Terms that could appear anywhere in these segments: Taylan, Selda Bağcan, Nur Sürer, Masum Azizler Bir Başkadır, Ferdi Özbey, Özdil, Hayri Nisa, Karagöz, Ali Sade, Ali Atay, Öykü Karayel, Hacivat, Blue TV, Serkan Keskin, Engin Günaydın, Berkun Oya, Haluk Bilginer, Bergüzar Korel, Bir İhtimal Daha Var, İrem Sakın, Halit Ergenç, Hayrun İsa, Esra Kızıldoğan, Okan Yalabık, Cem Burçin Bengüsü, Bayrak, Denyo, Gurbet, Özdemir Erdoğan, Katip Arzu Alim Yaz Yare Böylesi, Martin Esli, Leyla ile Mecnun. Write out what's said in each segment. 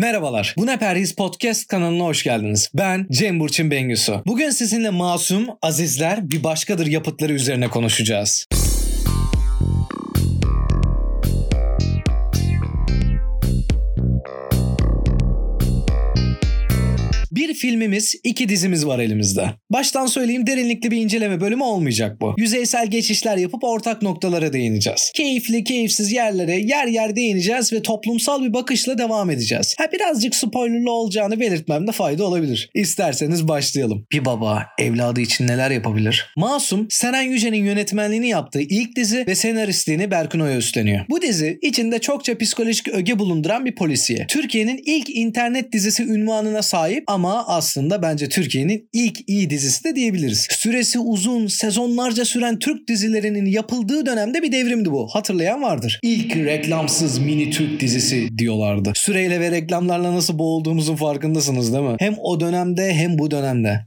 Merhabalar, Bu Ne Perhiz Podcast kanalına hoş geldiniz. Ben Cem Burçin Bengüsü. Bugün sizinle Masum Azizler Bir Başkadır yapıtları üzerine konuşacağız. Bir filmimiz, iki dizimiz var elimizde. Baştan söyleyeyim, derinlikli bir inceleme bölümü olmayacak bu. Yüzeysel geçişler yapıp ortak noktalara değineceğiz. Keyifli, keyifsiz yerlere yer yer değineceğiz ve toplumsal bir bakışla devam edeceğiz. Birazcık spoilerlı olacağını belirtmemde fayda olabilir. İsterseniz başlayalım. Bir baba evladı için neler yapabilir? Masum, Seren Yüce'nin yönetmenliğini yaptığı ilk dizi ve senaristliğini Berkun Oya üstleniyor. Bu dizi içinde çokça psikolojik öge bulunduran bir polisiye. Türkiye'nin ilk internet dizisi unvanına sahip ama aslında bence Türkiye'nin ilk iyi dizisi de diyebiliriz. Süresi uzun, sezonlarca süren Türk dizilerinin yapıldığı dönemde bir devrimdi bu. Hatırlayan vardır. İlk reklamsız mini Türk dizisi diyorlardı. Süreyle ve reklamlarla nasıl boğulduğumuzun farkındasınız değil mi? Hem o dönemde hem bu dönemde.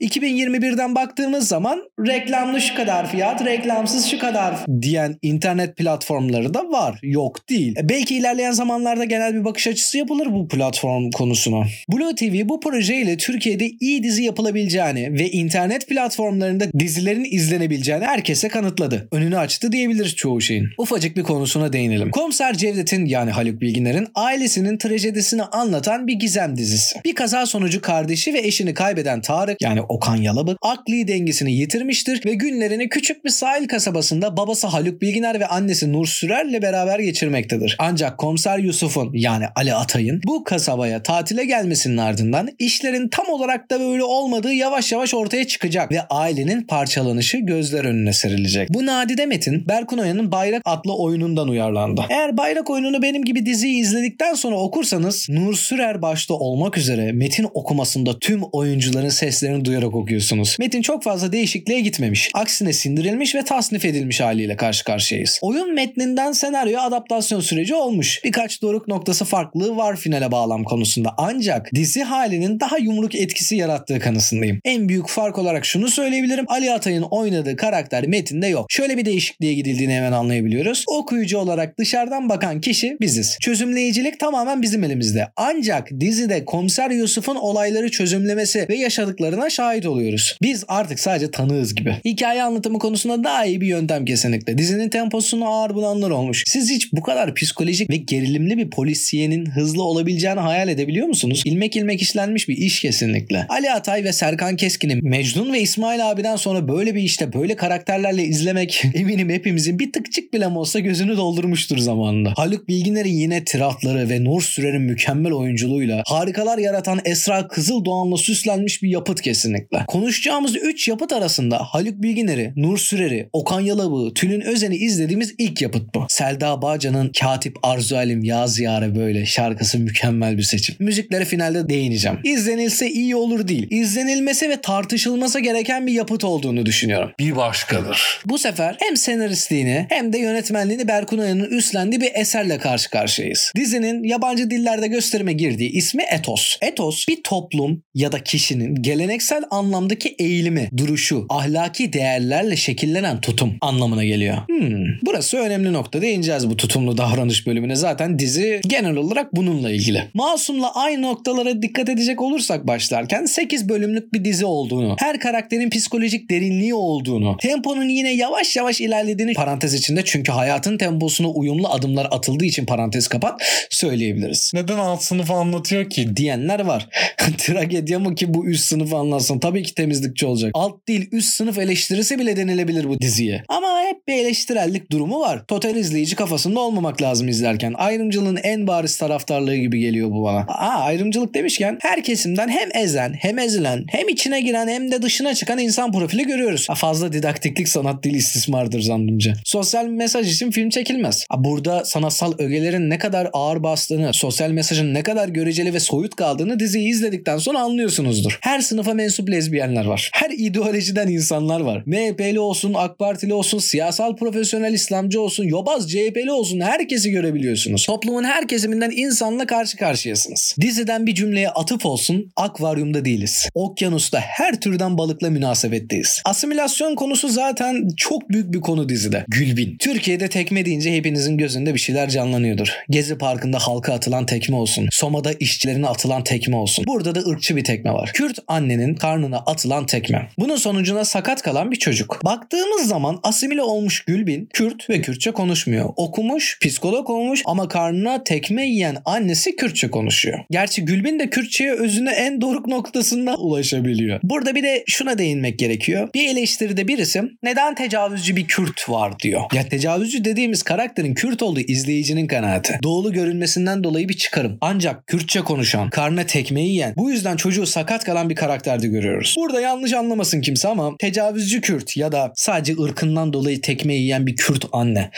2021'den baktığımız zaman reklamlı şu kadar fiyat, reklamsız şu kadar diyen internet platformları da var. Yok değil. Belki ilerleyen zamanlarda genel bir bakış açısı yapılır bu platform konusuna. Blue TV bu projeyle Türkiye'de iyi dizi yapılabileceğini ve internet platformlarında dizilerin izlenebileceğini herkese kanıtladı. Önünü açtı diyebiliriz çoğu şeyin. Ufacık bir konusuna değinelim. Komiser Cevdet'in yani Haluk Bilginer'in ailesinin trajedisini anlatan bir gizem dizisi. Bir kaza sonucu kardeşi ve eşini kaybeden Tarık yani Okan Yalabık akli dengesini yitirmiştir ve günlerini küçük bir sahil kasabasında babası Haluk Bilginer ve annesi Nur Sürer'le beraber geçirmektedir. Ancak Komiser Yusuf'un yani Ali Atay'ın bu kasabaya tatile gelmesinin ardından İşlerin tam olarak da böyle olmadığı yavaş yavaş ortaya çıkacak ve ailenin parçalanışı gözler önüne serilecek. Bu nadide metin Berkun Oya'nın Bayrak adlı oyunundan uyarlandı. Eğer Bayrak oyununu benim gibi diziyi izledikten sonra okursanız Nur Sürer başta olmak üzere metin okumasında tüm oyuncuların seslerini duyarak okuyorsunuz. Metin çok fazla değişikliğe gitmemiş. Aksine sindirilmiş ve tasnif edilmiş haliyle karşı karşıyayız. Oyun metninden senaryoya adaptasyon süreci olmuş. Birkaç doruk noktası farklılığı var finale bağlam konusunda. Ancak dizi halini daha yumruk etkisi yarattığı kanısındayım. En büyük fark olarak şunu söyleyebilirim. Ali Atay'ın oynadığı karakter metinde yok. Şöyle bir değişikliğe gidildiğini hemen anlayabiliyoruz. Okuyucu olarak dışarıdan bakan kişi biziz. Çözümleyicilik tamamen bizim elimizde. Ancak dizide Komiser Yusuf'un olayları çözümlemesi ve yaşadıklarına şahit oluyoruz. Biz artık sadece tanığız gibi. Hikaye anlatımı konusunda daha iyi bir yöntem kesinlikle. Dizinin temposunu ağır bulanlar olmuş. Siz hiç bu kadar psikolojik ve gerilimli bir polisiyenin hızlı olabileceğini hayal edebiliyor musunuz? İlmek ilmek işlenmiş bir iş kesinlikle. Ali Atay ve Serkan Keskin'in Mecnun ve İsmail abiden sonra böyle bir işte böyle karakterlerle izlemek eminim hepimizin bir tıkçık bile olsa gözünü doldurmuştur zamanında. Haluk Bilginer'in yine tiratları ve Nur Sürer'in mükemmel oyunculuğuyla harikalar yaratan Esra Kızıldoğan'la süslenmiş bir yapıt kesinlikle. Konuşacağımız 3 yapıt arasında Haluk Bilginer'i, Nur Sürer'i, Okan Yalabık'ı, Tülin Özen'i izlediğimiz ilk yapıt bu. Selda Bağcan'ın Katip Arzu Alim Yaz Yare Böylesi şarkısı mükemmel bir seçim. Müziklere finalde değineceğim. İzlenilse iyi olur değil. İzlenilmesi ve tartışılması gereken bir yapıt olduğunu düşünüyorum. Bir başkadır. Bu sefer hem senaristliğini hem de yönetmenliğini Berkun Oya'nın üstlendiği bir eserle karşı karşıyayız. Dizinin yabancı dillerde gösterime girdiği ismi etos. Etos bir toplum ya da kişinin geleneksel anlamdaki eğilimi, duruşu, ahlaki değerlerle şekillenen tutum anlamına geliyor. Burası önemli nokta. Değineceğiz bu tutumlu davranış bölümüne. Zaten dizi genel olarak bununla ilgili. Masum'la aynı noktalara dikkat edecek olursak başlarken 8 bölümlük bir dizi olduğunu, her karakterin psikolojik derinliği olduğunu, temponun yine yavaş yavaş ilerlediğini parantez içinde çünkü hayatın temposuna uyumlu adımlar atıldığı için parantez kapat söyleyebiliriz. Neden alt sınıfı anlatıyor ki? Diyenler var. Tragedya mı ki bu üst sınıfı anlatsın? Tabii ki temizlikçi olacak. Alt değil üst sınıf eleştirisi bile denilebilir bu diziye. Ama hep bir eleştirellik durumu var. Total izleyici kafasında olmamak lazım izlerken. Ayrımcılığın en bariz taraftarlığı gibi geliyor bu bana. Ayrımcılık demişken her kesimden hem ezen hem ezilen hem içine giren hem de dışına çıkan insan profili görüyoruz. Fazla didaktiklik sanat dili istismardır zannımca. Sosyal mesaj için film çekilmez. Burada sanatsal ögelerin ne kadar ağır bastığını, sosyal mesajın ne kadar göreceli ve soyut kaldığını diziyi izledikten sonra anlıyorsunuzdur. Her sınıfa mensup lezbiyenler var. Her ideolojiden insanlar var. MHP'li olsun, AK Partili olsun, siyasal profesyonel İslamcı olsun, yobaz CHP'li olsun herkesi görebiliyorsunuz. Toplumun her kesiminden insanla karşı karşıyasınız. Diziden bir cümleye atıp laf olsun, akvaryumda değiliz. Okyanusta her türden balıkla münasebetteyiz. Asimilasyon konusu zaten çok büyük bir konu dizide. Gülbin. Türkiye'de tekme deyince hepinizin gözünde bir şeyler canlanıyordur. Gezi Parkı'nda halka atılan tekme olsun. Soma'da işçilerine atılan tekme olsun. Burada da ırkçı bir tekme var. Kürt annenin karnına atılan tekme. Bunun sonucuna sakat kalan bir çocuk. Baktığımız zaman asimile olmuş Gülbin Kürt ve Kürtçe konuşmuyor. Okumuş, psikolog olmuş ama karnına tekme yiyen annesi Kürtçe konuşuyor. Gerçi Gülbin de Kürtçe'ye özüne en doruk noktasında ulaşabiliyor. Burada bir de şuna değinmek gerekiyor. Bir eleştiride birisi neden tecavüzcü bir Kürt var diyor. Ya tecavüzcü dediğimiz karakterin Kürt olduğu izleyicinin kanaati. Doğulu görünmesinden dolayı bir çıkarım. Ancak Kürtçe konuşan, karnına tekmeyi yiyen, bu yüzden çocuğu sakat kalan bir karakterde görüyoruz. Burada yanlış anlamasın kimse ama tecavüzcü Kürt ya da sadece ırkından dolayı tekmeyi yiyen bir Kürt anne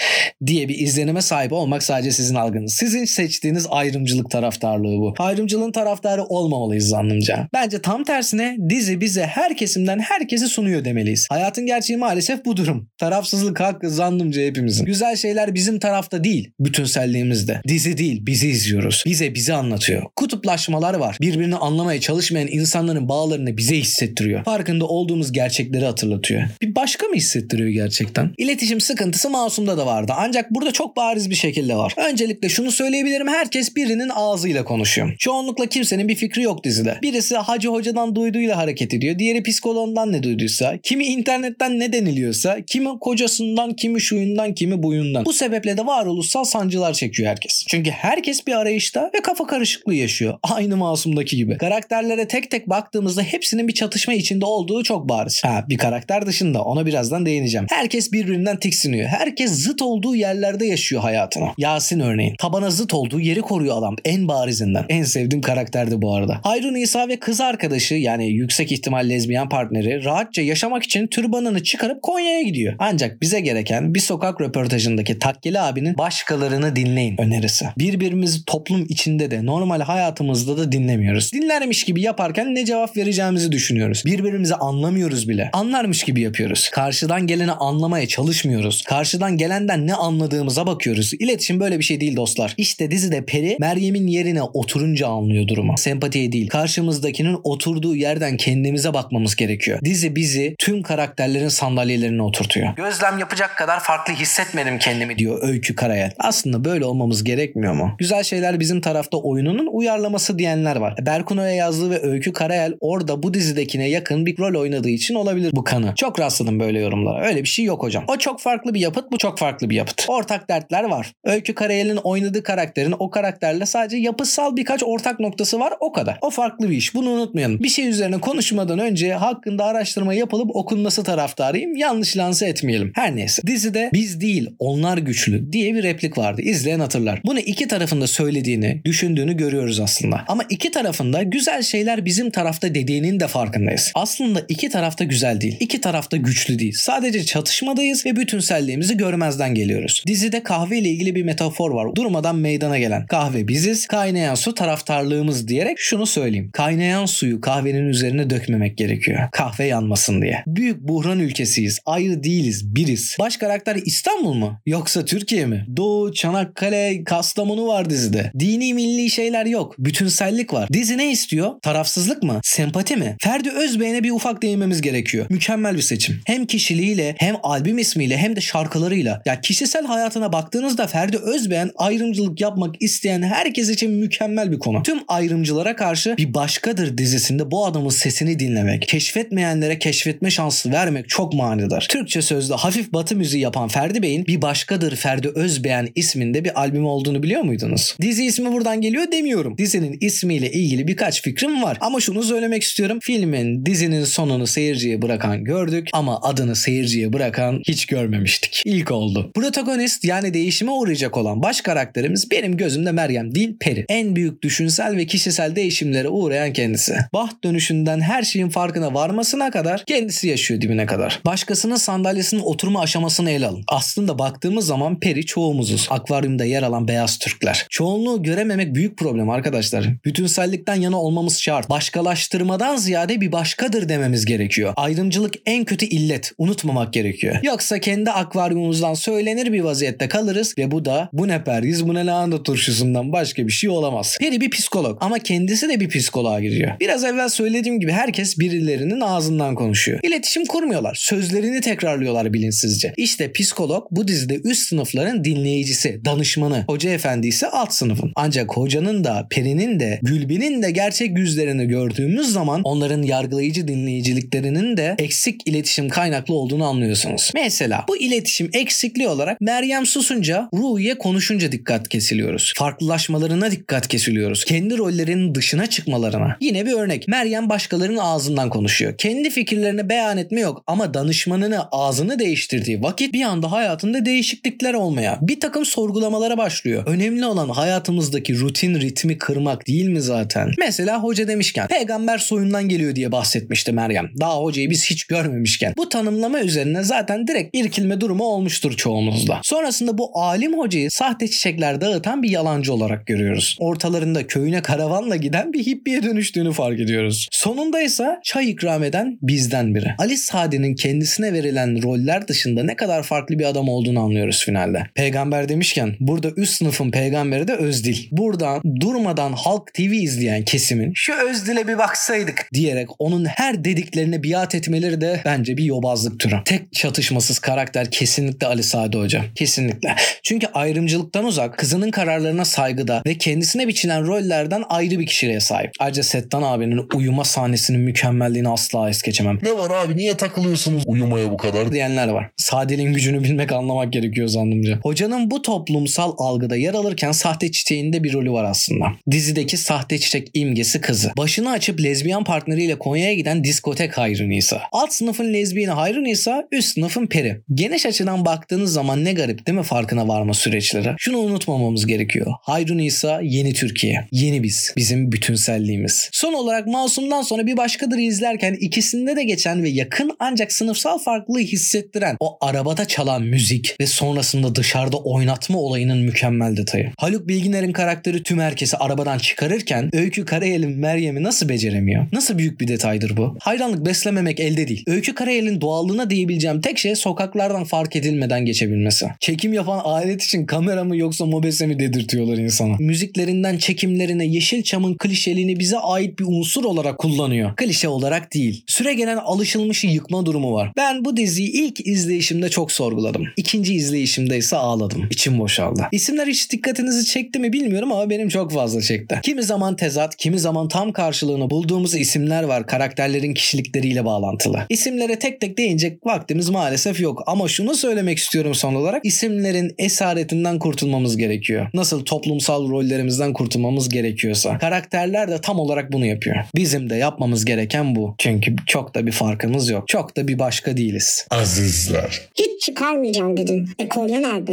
diye bir izlenime sahip olmak sadece sizin algınız. Sizin seçtiğiniz ayrımcılık taraftarlığı bu. Ayrımcılığın taraftarı olmamalıyız zannımca. Bence tam tersine dizi bize her kesimden herkesi sunuyor demeliyiz. Hayatın gerçeği maalesef bu durum. Tarafsızlık hakkı zannımca hepimizin. Güzel şeyler bizim tarafta değil, bütünselliğimizde. Dizi değil, bizi izliyoruz. Bize bizi anlatıyor. Kutuplaşmalar var. Birbirini anlamaya çalışmayan insanların bağlarını bize hissettiriyor. Farkında olduğumuz gerçekleri hatırlatıyor. Bir başka mı hissettiriyor gerçekten? İletişim sıkıntısı Masum'da da vardı. Ancak burada çok bariz bir şekilde var. Öncelikle şunu söyleyebilirim. Herkes birinin ağzıyla konuşuyor. Çoğunlukla kimsenin bir fikri yok dizide. Birisi Hacı Hoca'dan duyduğuyla hareket ediyor. Diğeri psikoloğundan ne duyduysa. Kimi internetten ne deniliyorsa. Kimi kocasından, kimi şuyundan, kimi buyundan. Bu sebeple de varoluşsal sancılar çekiyor herkes. Çünkü herkes bir arayışta ve kafa karışıklığı yaşıyor. Aynı Masum'daki gibi. Karakterlere tek tek baktığımızda hepsinin bir çatışma içinde olduğu çok bariz. Bir karakter dışında. Ona birazdan değineceğim. Herkes birbirinden tiksiniyor. Herkes zıt olduğu yerlerde yaşıyor hayatına. Yasin örneğin. Tabana zıt olduğu yeri koruyor adam. En barizinden. En sevdiğim karakterdi bu arada. Hayrun İsa ve kız arkadaşı, yani yüksek ihtimal lezbiyen partneri, rahatça yaşamak için türbanını çıkarıp Konya'ya gidiyor. Ancak bize gereken bir sokak röportajındaki Takkeli abinin başkalarını dinleyin önerisi. Birbirimizi toplum içinde de normal hayatımızda da dinlemiyoruz. Dinlermiş gibi yaparken ne cevap vereceğimizi düşünüyoruz. Birbirimizi anlamıyoruz bile. Anlarmış gibi yapıyoruz. Karşıdan geleni anlamaya çalışmıyoruz. Karşıdan gelenden ne anladığımıza bakıyoruz. İletişim böyle bir şey değil dostlar. İşte dizide Peri Meryem'in yerine oturunca anlıyor durumu. Sempatiye değil. Karşımızdakinin oturduğu yerden kendimize bakmamız gerekiyor. Dizi bizi tüm karakterlerin sandalyelerine oturtuyor. Gözlem yapacak kadar farklı hissetmedim kendimi diyor Öykü Karayel. Aslında böyle olmamız gerekmiyor mu? Güzel şeyler bizim tarafta oyununun uyarlaması diyenler var. Berkun Oya yazdığı ve Öykü Karayel orada bu dizidekine yakın bir rol oynadığı için olabilir bu kanı. Çok rastladım böyle yorumlara. Öyle bir şey yok hocam. O çok farklı bir yapıt, bu çok farklı bir yapıt. Ortak dertler var. Öykü Karayel'in oynadığı karakterin o karakterle sadece yapısal birkaç ortak noktası var, o kadar. O farklı bir iş. Bunu unutmayalım. Bir şey üzerine konuşmadan önce hakkında araştırma yapılıp okunması taraftarıyım. Yanlış lanse etmeyelim. Her neyse. Dizide biz değil onlar güçlü diye bir replik vardı. İzleyen hatırlar. Bunu iki tarafında söylediğini, düşündüğünü görüyoruz aslında. Ama iki tarafında güzel şeyler bizim tarafta dediğinin de farkındayız. Aslında iki tarafta güzel değil. İki tarafta güçlü değil. Sadece çatışmadayız ve bütünselliğimizi görmezden geliyoruz. Dizide kahve ile ilgili bir metafor var. Durmadan meydana gelen. Kahve biziz, kaynayan su taraftarlığımız diyerek şunu söyleyeyim. Kaynayan suyu kahvenin üzerine dökmemek gerekiyor. Kahve yanmasın diye. Büyük buhran ülkesiyiz. Ayrı değiliz, biriz. Baş karakter İstanbul mu? Yoksa Türkiye mi? Doğu, Çanakkale, Kastamonu var dizide. Dini milli şeyler yok. Bütünsellik var. Dizi ne istiyor? Tarafsızlık mı? Sempati mi? Ferdi Özbey'e bir ufak değinmemiz gerekiyor. Mükemmel bir seçim. Hem kişiliğiyle, hem albüm ismiyle, hem de şarkılarıyla. Ya kişisel hayatına baktığınızda Ferdi Özbeğen ayrımcılık yapmak isteyen herkes için mükemmel bir konu. Tüm ayrımcılara karşı Bir Başkadır dizisinde bu adamın sesini dinlemek, keşfetmeyenlere keşfetme şansı vermek çok manidar. Türkçe sözde hafif batı müziği yapan Ferdi Bey'in Bir Başkadır Ferdi Özbeğen isminde bir albüm olduğunu biliyor muydunuz? Dizi ismi buradan geliyor demiyorum. Dizinin ismiyle ilgili birkaç fikrim var. Ama şunu söylemek istiyorum. Filmin, dizinin sonunu seyirciye bırakan gördük ama adını seyirciye bırakan hiç görmemiştik. İlk oldu. Protagonist, yani değişime uğrayacak olan baş karakterimiz benim gözümde Meryem değil Peri. En büyük düşünsel ve kişisel değişimlere uğrayan kendisi. Baht dönüşünden her şeyin farkına varmasına kadar kendisi yaşıyor dibine kadar. Başkasının sandalyesinin oturma aşamasını ele alın. Aslında baktığımız zaman Peri çoğumuzuz. Akvaryumda yer alan beyaz Türkler. Çoğunluğu görememek büyük problem arkadaşlar. Bütünsellikten yana olmamız şart. Başkalaştırmadan ziyade bir başkadır dememiz gerekiyor. Ayrımcılık en kötü illet. Unutmamak gerekiyor. Yoksa kendi akvaryumumuzdan söylenir bir vaziyette kalırız ve bu ne perhiz, bu ne lahana turşusundan başka bir şey olamaz. Peri bir psikolog ama kendi kendisi de bir psikoloğa giriyor. Biraz evvel söylediğim gibi herkes birilerinin ağzından konuşuyor. İletişim kurmuyorlar. Sözlerini tekrarlıyorlar bilinçsizce. İşte psikolog bu dizide üst sınıfların dinleyicisi, danışmanı. Hoca efendi ise alt sınıfın. Ancak hocanın da, Peri'nin de, Gülbin'in de gerçek yüzlerini gördüğümüz zaman onların yargılayıcı dinleyiciliklerinin de eksik iletişim kaynaklı olduğunu anlıyorsunuz. Mesela bu iletişim eksikliği olarak Meryem susunca, Ruhiye konuşunca dikkat kesiliyoruz. Farklılaşmalarına dikkat kesiliyoruz. Kendi rollerinin dışına çıkmalarına. Yine bir örnek. Meryem başkalarının ağzından konuşuyor. Kendi fikirlerini beyan etme yok ama danışmanını ağzını değiştirdiği vakit bir anda hayatında değişiklikler olmaya, bir takım sorgulamalara başlıyor. Önemli olan hayatımızdaki rutin ritmi kırmak değil mi zaten? Mesela hoca demişken, peygamber soyundan geliyor diye bahsetmişti Meryem. Daha hocayı biz hiç görmemişken. Bu tanımlama üzerine zaten direkt irkilme durumu olmuştur çoğumuzda. Sonrasında bu alim hocayı sahte çiçekler dağıtan bir yalancı olarak görüyoruz. Ortalarında köyüne karavanla giden bir hippiye dönüştüğünü fark ediyoruz. Sonunda ise çay ikram eden bizden biri. Ali Sade'nin kendisine verilen roller dışında ne kadar farklı bir adam olduğunu anlıyoruz finalde. Peygamber demişken, burada üst sınıfın peygamberi de Özdil. Buradan durmadan Halk TV izleyen kesimin şu Özdil'e bir baksaydık diyerek onun her dediklerine biat etmeleri de bence bir yobazlık türü. Tek çatışmasız karakter kesinlikle Ali Sade Hoca. Kesinlikle. Çünkü ayrımcılıktan uzak, kızının kararlarına saygıda ve kendisine biçilen rollerden ayrı bir kişiliğe sahip. Ayrıca Settan abinin uyuma sahnesinin mükemmelliğini asla es geçemem. Ne var abi, niye takılıyorsunuz uyumaya bu kadar diyenler var. Sade'nin gücünü bilmek, anlamak gerekiyor zannımca. Hocanın bu toplumsal algıda yer alırken sahte çiçeğin de bir rolü var aslında. Dizideki sahte çiçek imgesi kızı. Başını açıp lezbiyen partneriyle Konya'ya giden diskotek Hayri Nisa. Alt sınıfın lezbiyeni Hayri Nisa, üst sınıfın Peri. Geniş açıdan baktığınız zaman ne garip değil mi farkına varma süreçleri? Şunu unutmamamız gerekiyor. Hayri Nisa yeni Türkiye. Yeni biz. Bizim bütünselliğimiz. Son olarak Masum'dan sonra Bir Başkadır izlerken ikisinde de geçen ve yakın ancak sınıfsal farklılığı hissettiren o arabada çalan müzik ve sonrasında dışarıda oynatma olayının mükemmel detayı. Haluk Bilginer'in karakteri tüm herkesi arabadan çıkarırken Öykü Karayel'in Meryem'i nasıl beceremiyor? Nasıl büyük bir detaydır bu? Hayranlık beslememek elde değil. Öykü Karayel'in doğallığına diyebileceğim tek şey sokaklardan fark edilmeden geçebilmesi. Çekim yapan alet için kamera mı yoksa mobese mi dedirtiyorlar insana. Müziklerinden çekimlerine Yeşilçam'ın klişeliğini bize ait bir unsur olarak kullanıyor. Klişe olarak değil. Süregelen alışılmışı yıkma durumu var. Ben bu diziyi ilk izleyişimde çok sorguladım. İkinci izleyişimde ise ağladım. İçim boşaldı. İsimler hiç dikkatinizi çekti mi bilmiyorum ama benim çok fazla çekti. Kimi zaman tezat, kimi zaman tam karşılığını bulduğumuz isimler var karakterlerin kişilikleriyle bağlantılı. İsimlere tek tek değinecek vaktimiz maalesef yok ama şunu söylemek istiyorum son olarak. İsimlerin esaretinden kurtulmamız gerekiyor. Nasıl toplumsal rollerimizden kurtulmamız gerekiyorsa. Karakterler de tam olarak bunu yapıyor. Bizim de yapmamız gereken bu. Çünkü çok da bir farkımız yok. Çok da bir başka değiliz. Azizler. Hiç çıkarmayacağım dedin. Kolye nerede?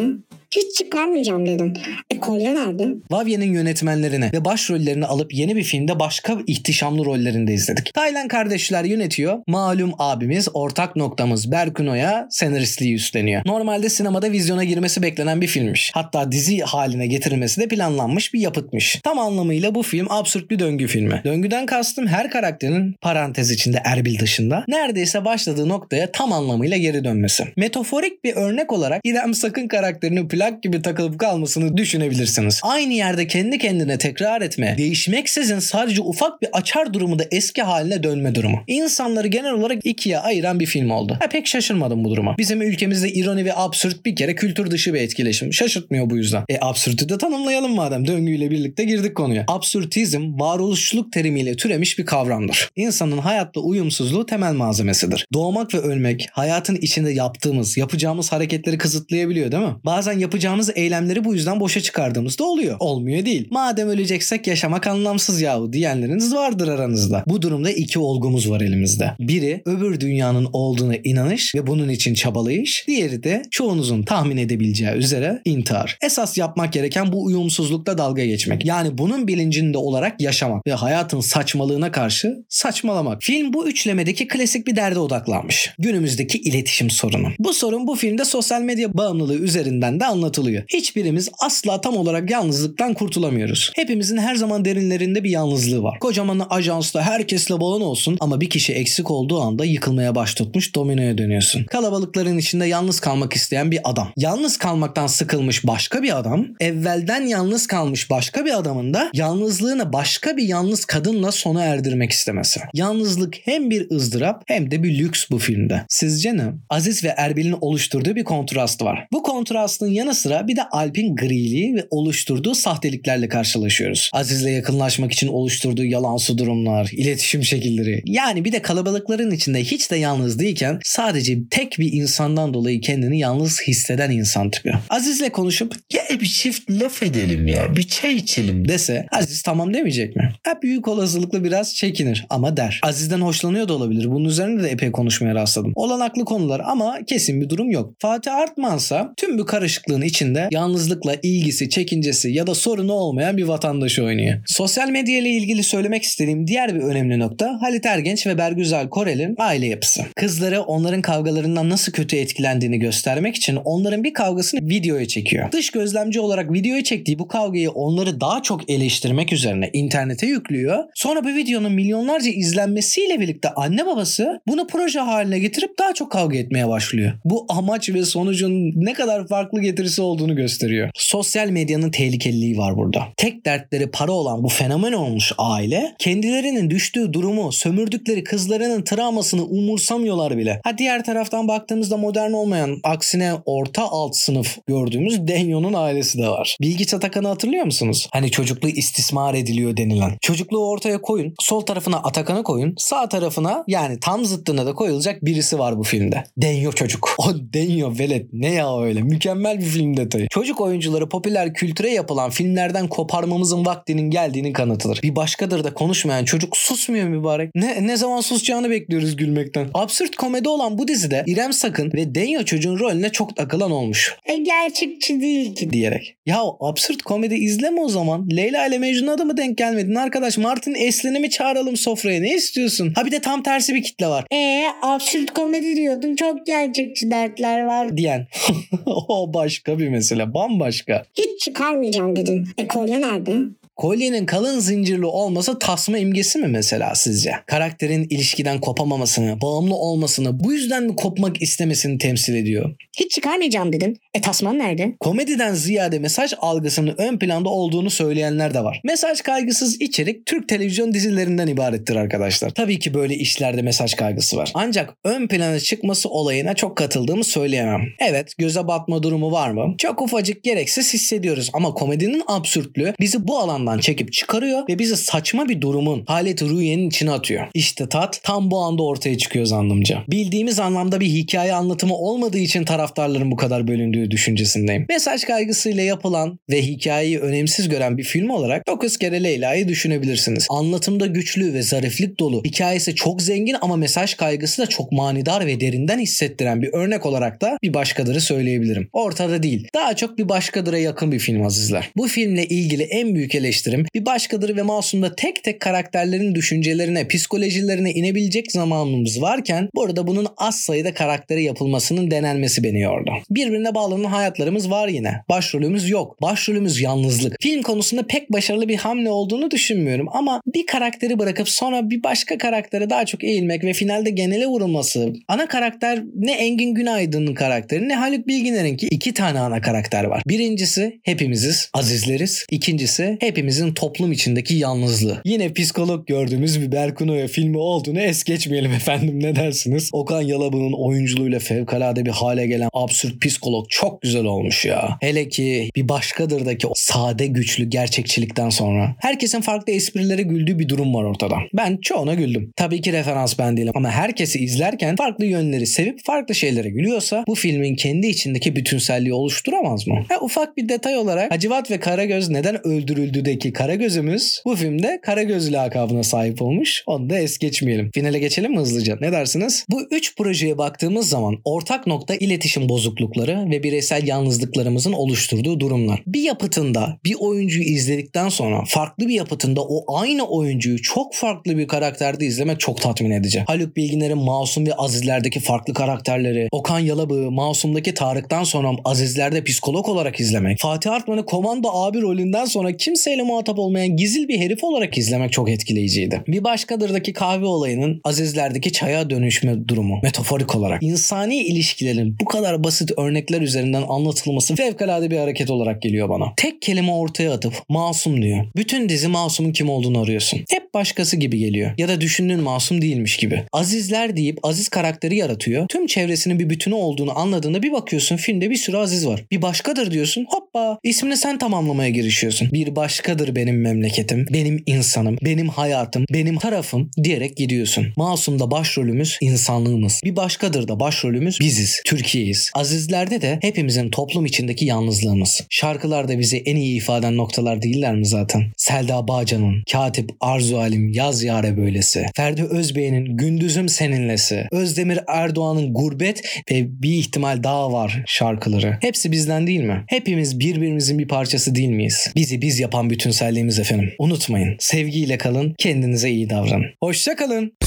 Hiç çıkarmayacağım dedin. Kolye nerede? Vavye'nin yönetmenlerine ve başrollerini alıp yeni bir filmde başka ihtişamlı rollerinde izledik. Taylan kardeşler yönetiyor. Malum abimiz, ortak noktamız Berkun Oya senaristliği üstleniyor. Normalde sinemada vizyona girmesi beklenen bir filmmiş. Hatta dizi haline getirilmesi de planlanmış bir yapıtmış. Tam anlamıyla bu film absürt bir döngü filmi. Döngüden kastım her karakterin, parantez içinde Erbil dışında, neredeyse başladığı noktaya tam anlamıyla geri dönmesi. Metaforik bir örnek olarak İrem Sakın karakterinin plak gibi takılıp kalmasını düşünebilirsiniz. Aynı yerde kendi kendine tekrar etme, değişmeksizin sadece ufak bir açar durumu da eski haline dönme durumu. İnsanları genel olarak ikiye ayıran bir film oldu. Pek şaşırmadım bu duruma. Bizim ülkemizde ironi ve absürt bir kere kültür dışı bir etkileşim. Şaşırtmıyor bu yüzden. Absürtü de tanımlayalım madem. Döngüyle birlikte girdik konuya. Absürtizm varoluşçuluk terimiyle türemiş bir kavramdır. İnsanın hayatla uyumsuzluğu temel malzemesidir. Doğmak ve ölmek hayatın içinde yapacağımız hareketleri kısıtlayabiliyor değil mi? Bazen yapacağımız eylemleri bu yüzden boşa çıkardığımızda oluyor. Olmuyor değil. Madem öleceksek yaşamak anlamsız yahu diyenleriniz vardır aranızda. Bu durumda iki olgumuz var elimizde. Biri öbür dünyanın olduğuna inanış ve bunun için çabalayış. Diğeri de çoğunuzun tahmin edebileceği üzere intihar. Esas yapmak gereken bu uyumsuzlukta dalga geçmek. Yani bunun bilincinde olarak yaşamak ve hayatın saçmalığına karşı saçmalamak. Film bu üçlemedeki klasik bir derde odaklanmış. Günümüzdeki iletişim sorunu. Bu sorun bu filmde sosyal medya bağımlılığı üzerinden de anlatılıyor. anlatılıyor. Hiçbirimiz asla tam olarak yalnızlıktan kurtulamıyoruz. Hepimizin her zaman derinlerinde bir yalnızlığı var. Kocaman ajansta herkesle balon olsun ama bir kişi eksik olduğu anda yıkılmaya baş tutmuş dominoya dönüyorsun. Kalabalıkların içinde yalnız kalmak isteyen bir adam. Yalnız kalmaktan sıkılmış başka bir adam, evvelden yalnız kalmış başka bir adamın da yalnızlığını başka bir yalnız kadınla sona erdirmek istemesi. Yalnızlık hem bir ızdırap hem de bir lüks bu filmde. Sizce ne? Aziz ve Erbil'in oluşturduğu bir kontrast var. Bu kontrastın yanı sıra bir de Alp'in griliği ve oluşturduğu sahteliklerle karşılaşıyoruz. Aziz'le yakınlaşmak için oluşturduğu yalansı durumlar, iletişim şekilleri. Yani bir de kalabalıkların içinde hiç de yalnız değilken sadece tek bir insandan dolayı kendini yalnız hisseden insan tipi. Aziz'le konuşup gel bir çift laf edelim ya, bir çay içelim dese Aziz tamam demeyecek mi? Hep büyük olasılıkla biraz çekinir ama der. Aziz'den hoşlanıyor da olabilir. Bunun üzerine de epey konuşmaya rastladım. Olanaklı konular ama kesin bir durum yok. Fatih Artman'sa tüm bu karışıklığın içinde yalnızlıkla ilgisi, çekincesi ya da sorunu olmayan bir vatandaşı oynuyor. Sosyal medya ile ilgili söylemek istediğim diğer bir önemli nokta Halit Ergenç ve Bergüzar Korel'in aile yapısı. Kızları onların kavgalarından nasıl kötü etkilendiğini göstermek için onların bir kavgasını videoya çekiyor. Dış gözlemci olarak videoya çektiği bu kavgayı onları daha çok eleştirmek üzerine internete yüklüyor. Sonra bu videonun milyonlarca izlenmesiyle birlikte anne babası bunu proje haline getirip daha çok kavga etmeye başlıyor. Bu amaç ve sonucun ne kadar farklı getirisi olduğunu gösteriyor. Sosyal medyanın tehlikeliliği var burada. Tek dertleri para olan bu fenomen olmuş aile kendilerinin düştüğü durumu, sömürdükleri kızlarının travmasını umursamıyorlar bile. Ha diğer taraftan baktığımızda modern olmayan aksine orta alt sınıf gördüğümüz Denyo'nun ailesi de var. Bilgi Atakan'ı hatırlıyor musunuz? Hani çocukluğu istismar ediliyor denilen. Çocukluğu ortaya koyun, sol tarafına Atakan'ı koyun, sağ tarafına yani tam zıttına da koyulacak birisi var bu filmde. Denyo çocuk. O Denyo velet ne ya öyle. Mükemmel bir film detayı. Çocuk oyuncuları popüler kültüre yapılan filmlerden koparmamızın vaktinin geldiğinin kanıtıdır. Bir başkadır da konuşmayan çocuk susmuyor mübarek. Ne zaman susacağını bekliyoruz gülmekten. Absürt komedi olan bu dizide İrem Sakın ve Denyo çocuğun rolüne çok takılan olmuş. Gerçekçi değil ki diyerek. Ya absürt komedi izleme o zaman. Leyla ile Mecnun'a da mı denk gelmedin arkadaş? Martin Esli'ni mi çağıralım sofraya? Ne istiyorsun? Ha bir de tam tersi bir kitle var. Absürt komedi diyordun. Çok gerçekçi dertler var diyen. O başka bir mesele. Bambaşka. Hiç çıkarmayacağım dedin. Kolye nerede? Kolyenin kalın zincirli olması tasma imgesi mi mesela sizce? Karakterin ilişkiden kopamamasını, bağımlı olmasını, bu yüzden mi kopmak istemesini temsil ediyor? Hiç çıkarmayacağım dedin. Tasman nerede? Komediden ziyade mesaj algısının ön planda olduğunu söyleyenler de var. Mesaj kaygısız içerik Türk televizyon dizilerinden ibarettir arkadaşlar. Tabii ki böyle işlerde mesaj kaygısı var. Ancak ön plana çıkması olayına çok katıldığımı söyleyemem. Evet, göze batma durumu var mı? Çok ufacık gereksiz hissediyoruz ama komedinin absürtlüğü bizi bu alandan çekip çıkarıyor ve bizi saçma bir durumun haleti rüyenin içine atıyor. İşte tat tam bu anda ortaya çıkıyor zannımca. Bildiğimiz anlamda bir hikaye anlatımı olmadığı için taraftarların bu kadar bölündüğü düşüncesindeyim. Mesaj kaygısıyla yapılan ve hikayeyi önemsiz gören bir film olarak 9 kere Leyla'yı düşünebilirsiniz. Anlatımda güçlü ve zariflik dolu, hikayesi çok zengin ama mesaj kaygısı da çok manidar ve derinden hissettiren bir örnek olarak da Bir Başkadır'ı söyleyebilirim. Ortada değil. Daha çok Bir Başkadır'a yakın bir film azizler. Bu filmle ilgili en büyük eleştiri Bir Başkadır ve Masum'da tek tek karakterlerin düşüncelerine, psikolojilerine inebilecek zamanımız varken burada bunun az sayıda karaktere yapılmasının denenmesi beni yordu. Birbirine bağlanan hayatlarımız var yine. Başrolümüz yok. Başrolümüz yalnızlık. Film konusunda pek başarılı bir hamle olduğunu düşünmüyorum ama bir karakteri bırakıp sonra bir başka karaktere daha çok eğilmek ve finalde genele vurulması. Ana karakter ne Engin Günaydın'ın karakteri ne Haluk Bilginer'in ki iki tane ana karakter var. Birincisi hepimiziz, azizleriz. İkincisi hepimizin toplum içindeki yalnızlığı. Yine psikolog gördüğümüz bir Berkun Oya filmi olduğunu es geçmeyelim efendim, ne dersiniz? Okan Yalabık'ın oyunculuğuyla fevkalade bir hale gelen absürt psikolog çok güzel olmuş ya. Hele ki Bir Başkadır'daki o sade güçlü gerçekçilikten sonra. Herkesin farklı esprilere güldüğü bir durum var ortada. Ben çoğuna güldüm. Tabii ki referans ben değilim ama herkesi izlerken farklı yönleri sevip farklı şeylere gülüyorsa bu filmin kendi içindeki bütünselliği oluşturamaz mı? Ufak bir detay olarak Hacivat ve Karagöz neden öldürüldü Karagöz'deki Karagöz'ümüz bu filmde Karagöz lakabına sahip olmuş. Onu da es geçmeyelim. Finale geçelim mi hızlıca? Ne dersiniz? Bu üç projeye baktığımız zaman ortak nokta iletişim bozuklukları ve bireysel yalnızlıklarımızın oluşturduğu durumlar. Bir yapıtında bir oyuncuyu izledikten sonra farklı bir yapıtında o aynı oyuncuyu çok farklı bir karakterde izlemek çok tatmin edici. Haluk Bilginer'in Masum ve Azizler'deki farklı karakterleri, Okan Yalabık'ı Masum'daki Tarık'tan sonra Azizler'de psikolog olarak izlemek, Fatih Artman'ı komando abi rolünden sonra kimseyle muhatap olmayan gizil bir herif olarak izlemek çok etkileyiciydi. Bir Başkadır'daki kahve olayının Azizler'deki çaya dönüşme durumu metaforik olarak insani ilişkilerin bu kadar basit örnekler üzerinden anlatılması fevkalade bir hareket olarak geliyor bana. Tek kelime ortaya atıp Masum diyor. Bütün dizi Masum'un kim olduğunu arıyorsun. Hep başkası gibi geliyor. Ya da düşündüğün Masum değilmiş gibi. Azizler deyip Aziz karakteri yaratıyor. Tüm çevresinin bir bütünü olduğunu anladığında bir bakıyorsun filmde bir sürü Aziz var. Bir Başkadır diyorsun. Hoppa! İsmini sen tamamlamaya girişiyorsun. Bir başkadır benim memleketim, benim insanım, benim hayatım, benim tarafım diyerek gidiyorsun. Masum'da başrolümüz insanlığımız. Bir başkadır da başrolümüz biziz, Türkiye'yiz. Azizler'de de hepimizin toplum içindeki yalnızlığımız. Şarkılarda bizi en iyi ifade noktalar değiller mi zaten? Selda Bağcan'ın Katip Arzu Alim Yaz Yare Böylesi, Ferdi Özbey'in Gündüzüm Seninlesi, Özdemir Erdoğan'ın Gurbet ve Bir İhtimal Daha Var şarkıları. Hepsi bizden değil mi? Hepimiz birbirimizin bir parçası değil miyiz? Bizi biz yapan bütünselliğimiz efendim. Unutmayın. Sevgiyle kalın. Kendinize iyi davranın. Hoşça kalın.